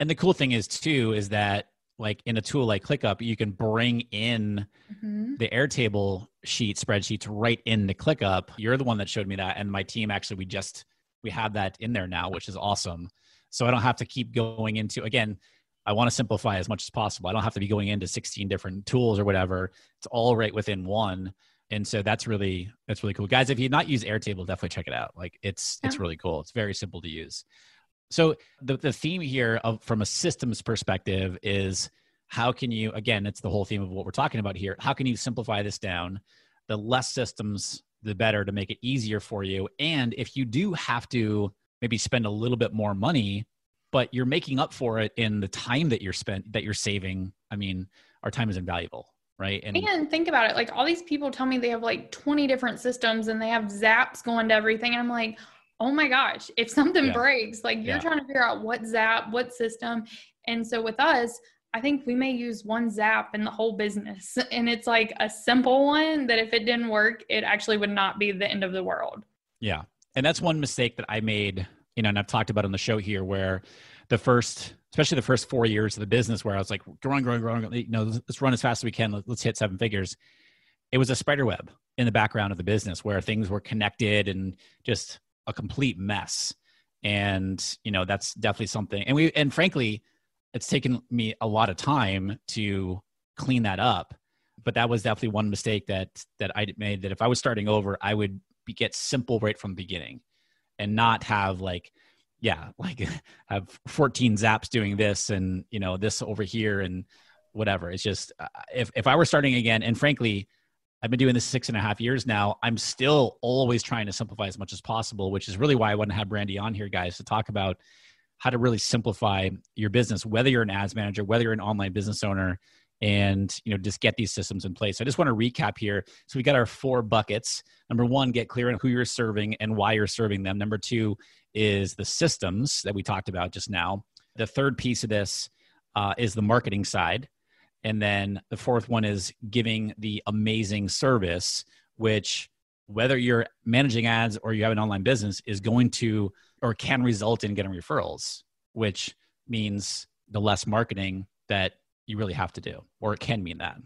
And the cool thing is too, is that like in a tool like ClickUp, you can bring in the Airtable spreadsheets right into ClickUp. You're the one that showed me that. And my team, actually, we have that in there now, which is awesome. So I don't have to keep going into, again, I want to simplify as much as possible. I don't have to be going into 16 different tools or whatever. It's all right within one. And so that's really cool. Guys, if you've not used Airtable, definitely check it out. Like it's really cool. It's very simple to use. So the theme here from a systems perspective is how can you, again, it's the whole theme of what we're talking about here. How can you simplify this down? The less systems, the better, to make it easier for you. And if you do have to maybe spend a little bit more money, but you're making up for it in the time that you're saving. I mean, our time is invaluable, right? And think about it. Like all these people tell me they have like 20 different systems and they have zaps going to everything. And I'm like, oh my gosh, if something breaks, like you're trying to figure out what zap, what system. And so with us, I think we may use one zap in the whole business. And it's like a simple one that if it didn't work, it actually would not be the end of the world. Yeah. And that's one mistake that I made, you know, and I've talked about on the show here, where the first 4 years of the business, where I was like growing, you know, let's run as fast as we can. Let's hit seven figures. It was a spider web in the background of the business where things were connected and just a complete mess. And, you know, that's definitely something. And frankly, it's taken me a lot of time to clean that up, but that was definitely one mistake that I made, that if I was starting over, I would get simple right from the beginning and not have have 14 zaps doing this and, you know, this over here and whatever. It's just, if I were starting again, and frankly, I've been doing this 6.5 years now, I'm still always trying to simplify as much as possible, which is really why I want to have Brandi on here, guys, to talk about how to really simplify your business, whether you're an ads manager, whether you're an online business owner, and, you know, just get these systems in place. So I just want to recap here. So we got our 4 buckets. Number 1, get clear on who you're serving and why you're serving them. Number 2 is the systems that we talked about just now. The third piece of this is the marketing side. And then the fourth one is giving the amazing service, which, whether you're managing ads or you have an online business, is going to or can result in getting referrals, which means the less marketing that you really have to do, or it can mean that.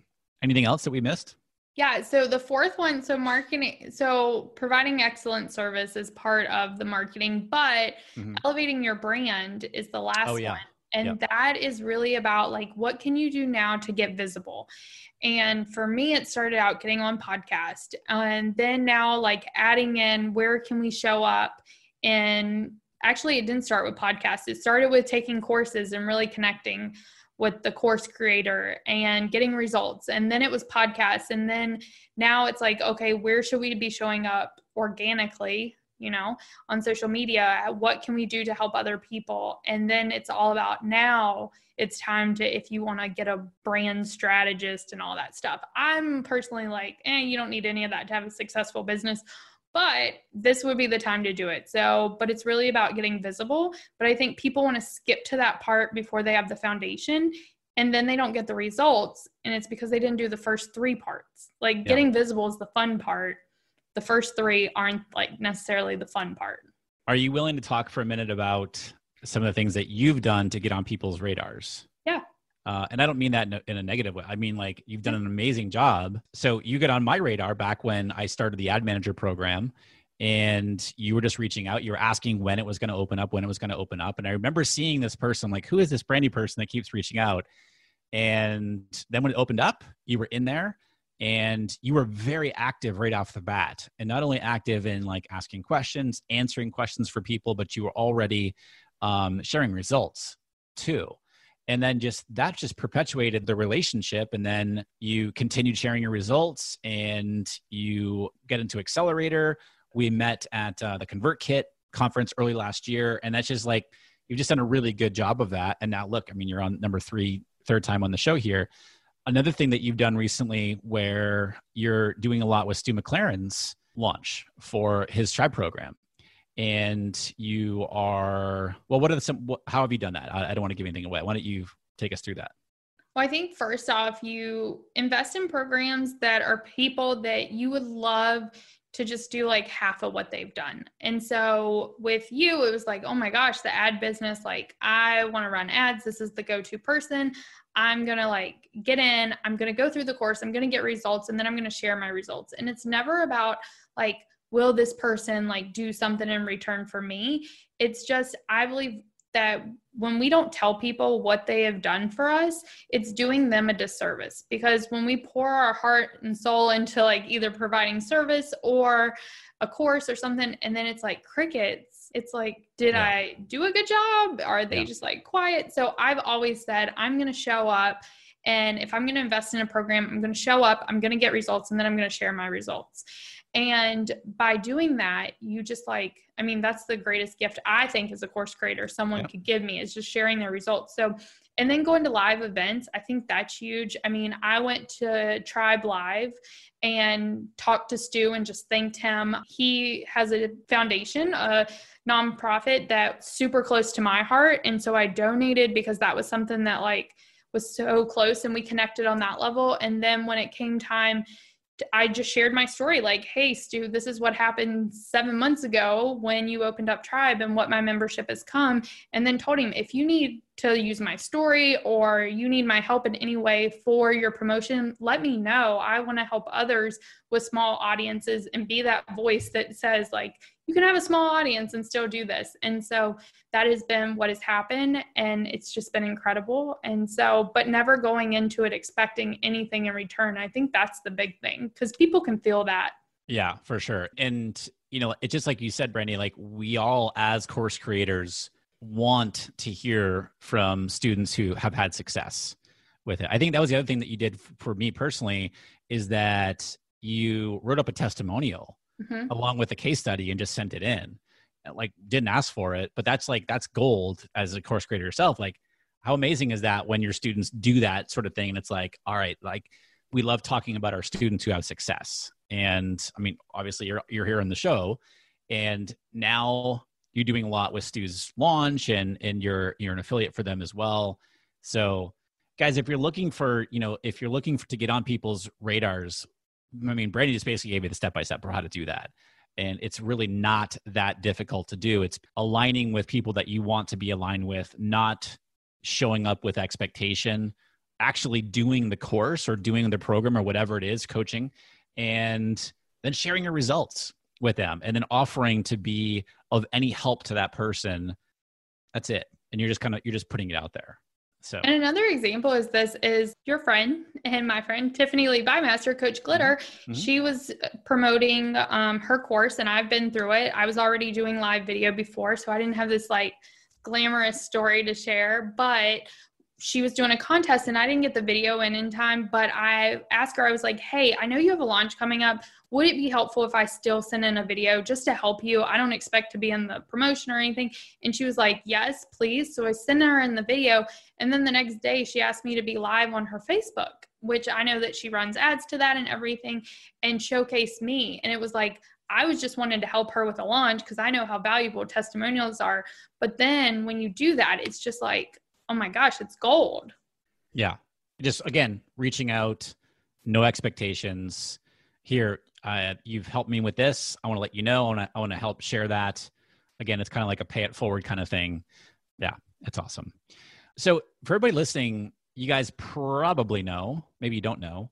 Anything else that we missed? Yeah. So the fourth one, so providing excellent service is part of the marketing, but elevating your brand is the last one. And that is really about like, what can you do now to get visible? And for me, it started out getting on podcast, and then now like adding in, where can we show up? And actually it didn't start with podcasts. It started with taking courses and really connecting with the course creator and getting results. And then it was podcasts. And then now it's like, okay, where should we be showing up organically, you know, on social media? What can we do to help other people? And then it's all about, now it's time to, if you want to get a brand strategist and all that stuff. I'm personally like, you don't need any of that to have a successful business, but this would be the time to do it. So, but it's really about getting visible. But I think people want to skip to that part before they have the foundation. and then they don't get the results. And it's because they didn't do the first three parts. Like getting visible is the fun part. The first three aren't like necessarily the fun part. Are you willing to talk for a minute about some of the things that you've done to get on people's radars? Yeah. And I don't mean that in a negative way. I mean, like, you've done an amazing job. So you got on my radar back when I started the ad manager program, and you were just reaching out. You were asking when it was going to open up, And I remember seeing this person, like, who is this Brandi person that keeps reaching out? And then when it opened up, you were in there and you were very active right off the bat. And not only active in like asking questions, answering questions for people, but you were already sharing results too. And then just that just perpetuated the relationship. And then you continued sharing your results and you get into Accelerator. We met at the ConvertKit conference early last year. And that's just like, you've just done a really good job of that. And now look, I mean, you're on number three, third time on the show here. Another thing that you've done recently where you're doing a lot with Stu McLaren's launch for his Tribe program. And you are, well, what are how have you done that? I don't want to give anything away. Why don't you take us through that? Well, I think first off, you invest in programs that are people that you would love to just do like half of what they've done. And so with you, it was like, oh my gosh, the ad business, like I want to run ads. This is the go-to person. I'm going to like get in, I'm going to go through the course, I'm going to get results, and then I'm going to share my results. And it's never about like, will this person like do something in return for me? It's just, I believe that when we don't tell people what they have done for us, it's doing them a disservice, because when we pour our heart and soul into like either providing service or a course or something, and then it's like crickets, it's like, did I do a good job? Are they just like quiet? So I've always said, I'm going to show up. And if I'm going to invest in a program, I'm going to show up, I'm going to get results, and then I'm going to share my results. And by doing that, you just like, I mean, that's the greatest gift I think as a course creator someone could give me, is just sharing their results. So, and then going to live events, I think that's huge. I mean, I went to Tribe Live and talked to Stu and just thanked him. He has a foundation, a nonprofit that's super close to my heart. And so I donated because that was something that like was so close, and we connected on that level. And then when it came time, I just shared my story like, hey, Stu, this is what happened 7 months ago when you opened up Tribe and what my membership has come. And then told him, if you need to use my story or you need my help in any way for your promotion, let me know. I want to help others with small audiences and be that voice that says like, you can have a small audience and still do this. And so that has been what has happened. And it's just been incredible. And so, but never going into it expecting anything in return. I think that's the big thing, because people can feel that. Yeah, for sure. And, you know, it's just like you said, Brandi, like we all as course creators want to hear from students who have had success with it. I think that was the other thing that you did for me personally, is that you wrote up a testimonial along with a case study and just sent it in. Like, didn't ask for it, but that's like, that's gold as a course creator yourself. Like, how amazing is that when your students do that sort of thing? And it's like, all right, like we love talking about our students who have success. And I mean, obviously you're here on the show, and now you're doing a lot with Stu's launch, and you're an affiliate for them as well. So guys, if you're looking for, you know, if you're looking for, to get on people's radars, I mean, Brandi just basically gave you the step-by-step for how to do that. And it's really not that difficult to do. It's aligning with people that you want to be aligned with, not showing up with expectation, actually doing the course or doing the program or whatever it is, coaching, and then sharing your results with them, and then offering to be of any help to that person. That's it. And you're just kind of, you're just putting it out there. So. And another example is this is your friend and my friend, Tiffany Lee Bymaster, Coach Glitter. She was promoting her course, and I've been through it. I was already doing live video before, so I didn't have this like glamorous story to share, but she was doing a contest and I didn't get the video in time, but I asked her, I was like, hey, I know you have a launch coming up. Would it be helpful if I still send in a video just to help you? I don't expect to be in the promotion or anything. And she was like, yes, please. So I sent her in the video. And then the next day she asked me to be live on her Facebook, which I know that she runs ads to that and everything, and showcase me. And it was like, I was just wanted to help her with a launch because I know how valuable testimonials are. But then when you do that, it's just like, oh my gosh, it's gold. Yeah. Just again, reaching out, no expectations. Here, you've helped me with this. I want to let you know, and I want to help share that. Again, it's kind of like a pay it forward kind of thing. Yeah, that's awesome. So for everybody listening, you guys probably know, maybe you don't know,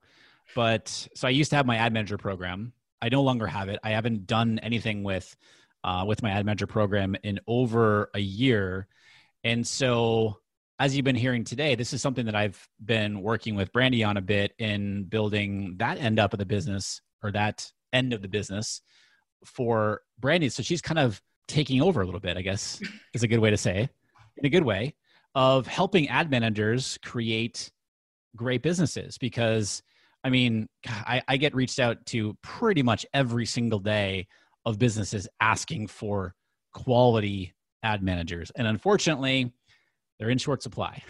but so I used to have my ad manager program. I no longer have it. I haven't done anything with my ad manager program in over a year. And so as you've been hearing today, this is something that I've been working with Brandi on a bit in building that end up of the business, or that end of the business for Brandi. So she's kind of taking over a little bit, I guess is a good way to say it, in a good way, of helping ad managers create great businesses. Because I mean, I get reached out to pretty much every single day of businesses asking for quality ad managers. And unfortunately, they're in short supply.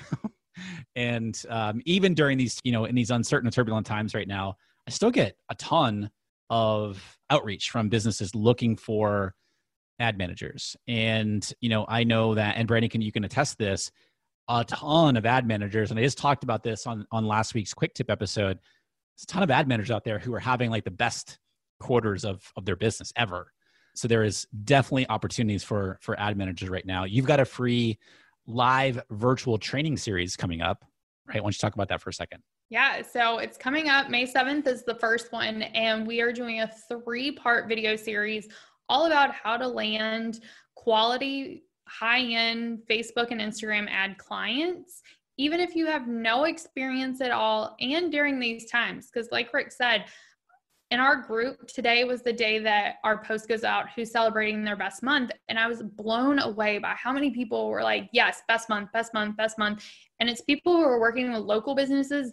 And even during these, you know, in these uncertain and turbulent times right now, I still get a ton of outreach from businesses looking for ad managers. And, you know, I know that, and Brandi, you can attest this, a ton of ad managers. And I just talked about this on last week's Quick Tip episode. There's a ton of ad managers out there who are having like the best quarters of their business ever. So there is definitely opportunities for ad managers right now. You've got a free live virtual training series coming up, right? Why don't you talk about that for a second? Yeah. So it's coming up. May 7th is the first one. And we are doing a 3-part video series all about how to land quality, high-end Facebook and Instagram ad clients, even if you have no experience at all. And during these times, because like Rick said, in our group, today was the day that our post goes out, who's celebrating their best month. And I was blown away by how many people were like, yes, best month, best month, best month. And it's people who are working with local businesses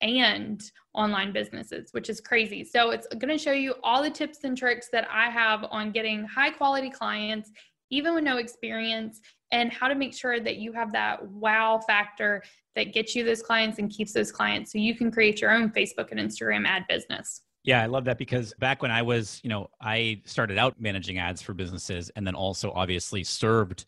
and online businesses, which is crazy. So it's going to show you all the tips and tricks that I have on getting high quality clients, even with no experience, and how to make sure that you have that wow factor that gets you those clients and keeps those clients so you can create your own Facebook and Instagram ad business. Yeah, I love that, because back when I was, you know, I started out managing ads for businesses, and then also obviously served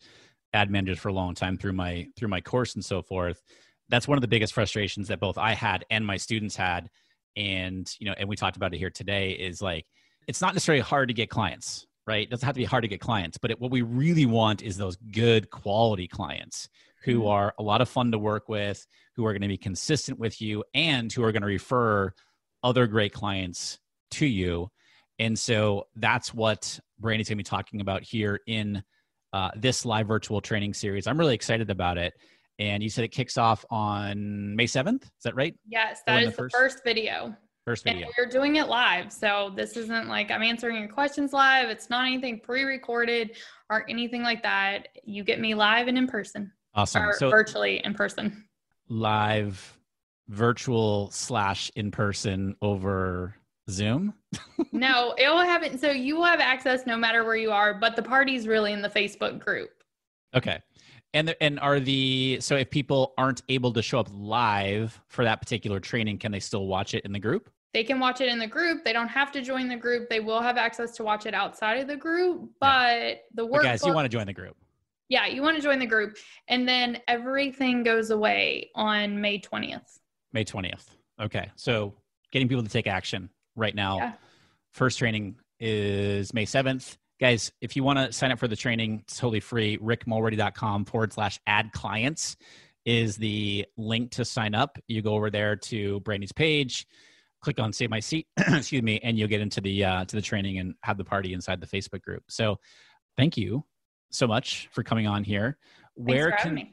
ad managers for a long time through my course and so forth. That's one of the biggest frustrations that both I had and my students had. And, you know, and we talked about it here today, is like, it's not necessarily hard to get clients, right? It doesn't have to be hard to get clients, but what we really want is those good quality clients who are a lot of fun to work with, who are going to be consistent with you, and who are going to refer other great clients to you. And so that's what Brandi's going to be talking about here in this live virtual training series. I'm really excited about it. And you said it kicks off on May 7th. Is that right? Yes, that is the first video. First video. And we're doing it live. So this isn't like I'm answering your questions live. It's not anything pre-recorded or anything like that. You get me live and in person. Awesome. Or so virtually in person. Live virtual / in person over Zoom? No, it will happen. So you will have access no matter where you are, but the party's really in the Facebook group. Okay. And are the, so if people aren't able to show up live for that particular training, can they still watch it in the group? They can watch it in the group. They don't have to join the group. They will have access to watch it outside of the group, but yeah. But guys, you want to join the group. Yeah. You want to join the group. And then everything goes away on May 20th. May 20th. Okay. So getting people to take action right now. Yeah. First training is May 7th. Guys, if you want to sign up for the training, it's totally free. RickMulready.com /ad clients is the link to sign up. You go over there to Brandi's page, click on Save My Seat, excuse me, and you'll get into the to the training and have the party inside the Facebook group. So thank you so much for coming on here.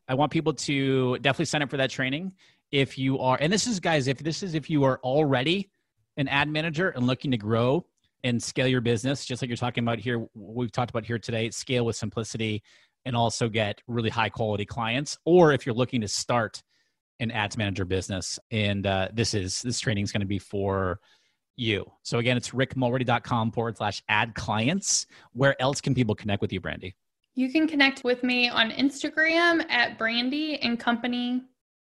I want people to definitely sign up for that training. If you are, and this is, guys, if you are already an ad manager and looking to grow and scale your business, just like you're talking about here, we've talked about here today, scale with simplicity and also get really high quality clients. Or if you're looking to start an ads manager business, and this training is going to be for you. So again, it's rickmulready.com /ad clients. Where else can people connect with you, Brandi? You can connect with me on Instagram at Brandi and Company.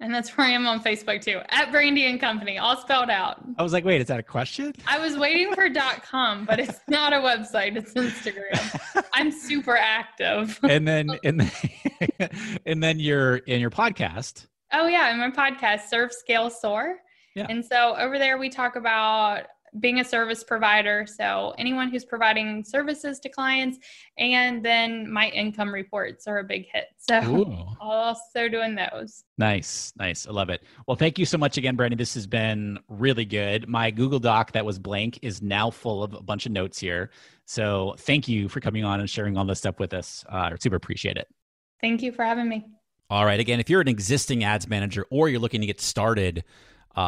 And that's where I am on Facebook too, at Brandi and Company, all spelled out. I was like, wait, is that a question? I was waiting for .com, but it's not a website. It's Instagram. I'm super active. And then your podcast Oh yeah, in my podcast, Serve Scale Soar. Yeah. And so over there we talk about being a service provider. So anyone who's providing services to clients, and then my income reports are a big hit. So also doing those. Nice. Nice. I love it. Well, thank you so much again, Brandi. This has been really good. My Google Doc that was blank is now full of a bunch of notes here. So thank you for coming on and sharing all this stuff with us. I super appreciate it. Thank you for having me. All right. Again, if you're an existing ads manager or you're looking to get started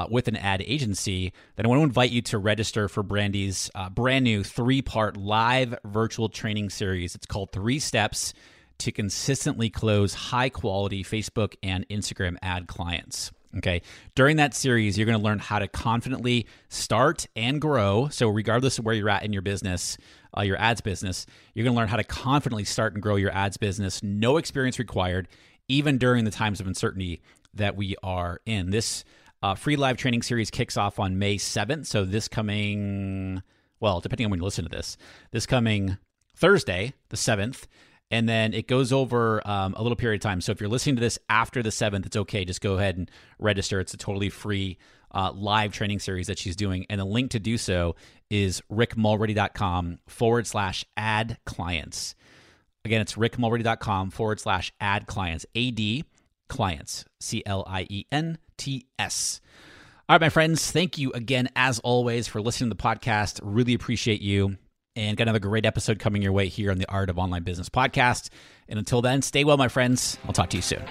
with an ad agency, then I want to invite you to register for Brandi's brand new 3-part live virtual training series. It's called 3 Steps to Consistently Close High Quality Facebook and Instagram Ad Clients. Okay. During that series, you're going to learn how to confidently start and grow. So regardless of where you're at in your business, your ads business, you're going to learn how to confidently start and grow your ads business. No experience required, even during the times of uncertainty that we are in. This free live training series kicks off on May 7th. So this coming, well, depending on when you listen to this, this coming Thursday, the 7th, and then it goes over a little period of time. So if you're listening to this after the 7th, it's okay. Just go ahead and register. It's a totally free live training series that she's doing. And the link to do so is rickmulready.com/ad clients. Again, it's rickmulready.com/ad clients, AD clients, CLIENTS. All right, my friends, thank you again, as always, for listening to the podcast. Really appreciate you. And got another great episode coming your way here on the Art of Online Business podcast. And until then, stay well, my friends. I'll talk to you soon.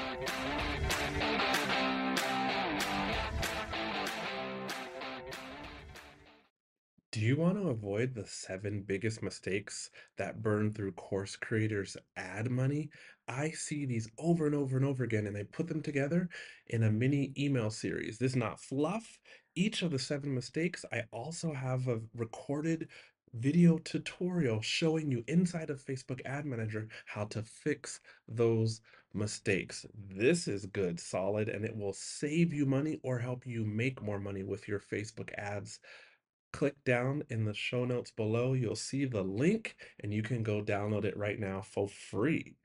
Do you want to avoid the 7 biggest mistakes that burn through course creators' ad money? I see these over and over and over again, and I put them together in a mini email series. This is not fluff. Each of the 7 mistakes, I also have a recorded video tutorial showing you inside of Facebook Ad Manager how to fix those mistakes. This is good, solid, and it will save you money or help you make more money with your Facebook ads. Click down in the show notes below. You'll see the link and you can go download it right now for free.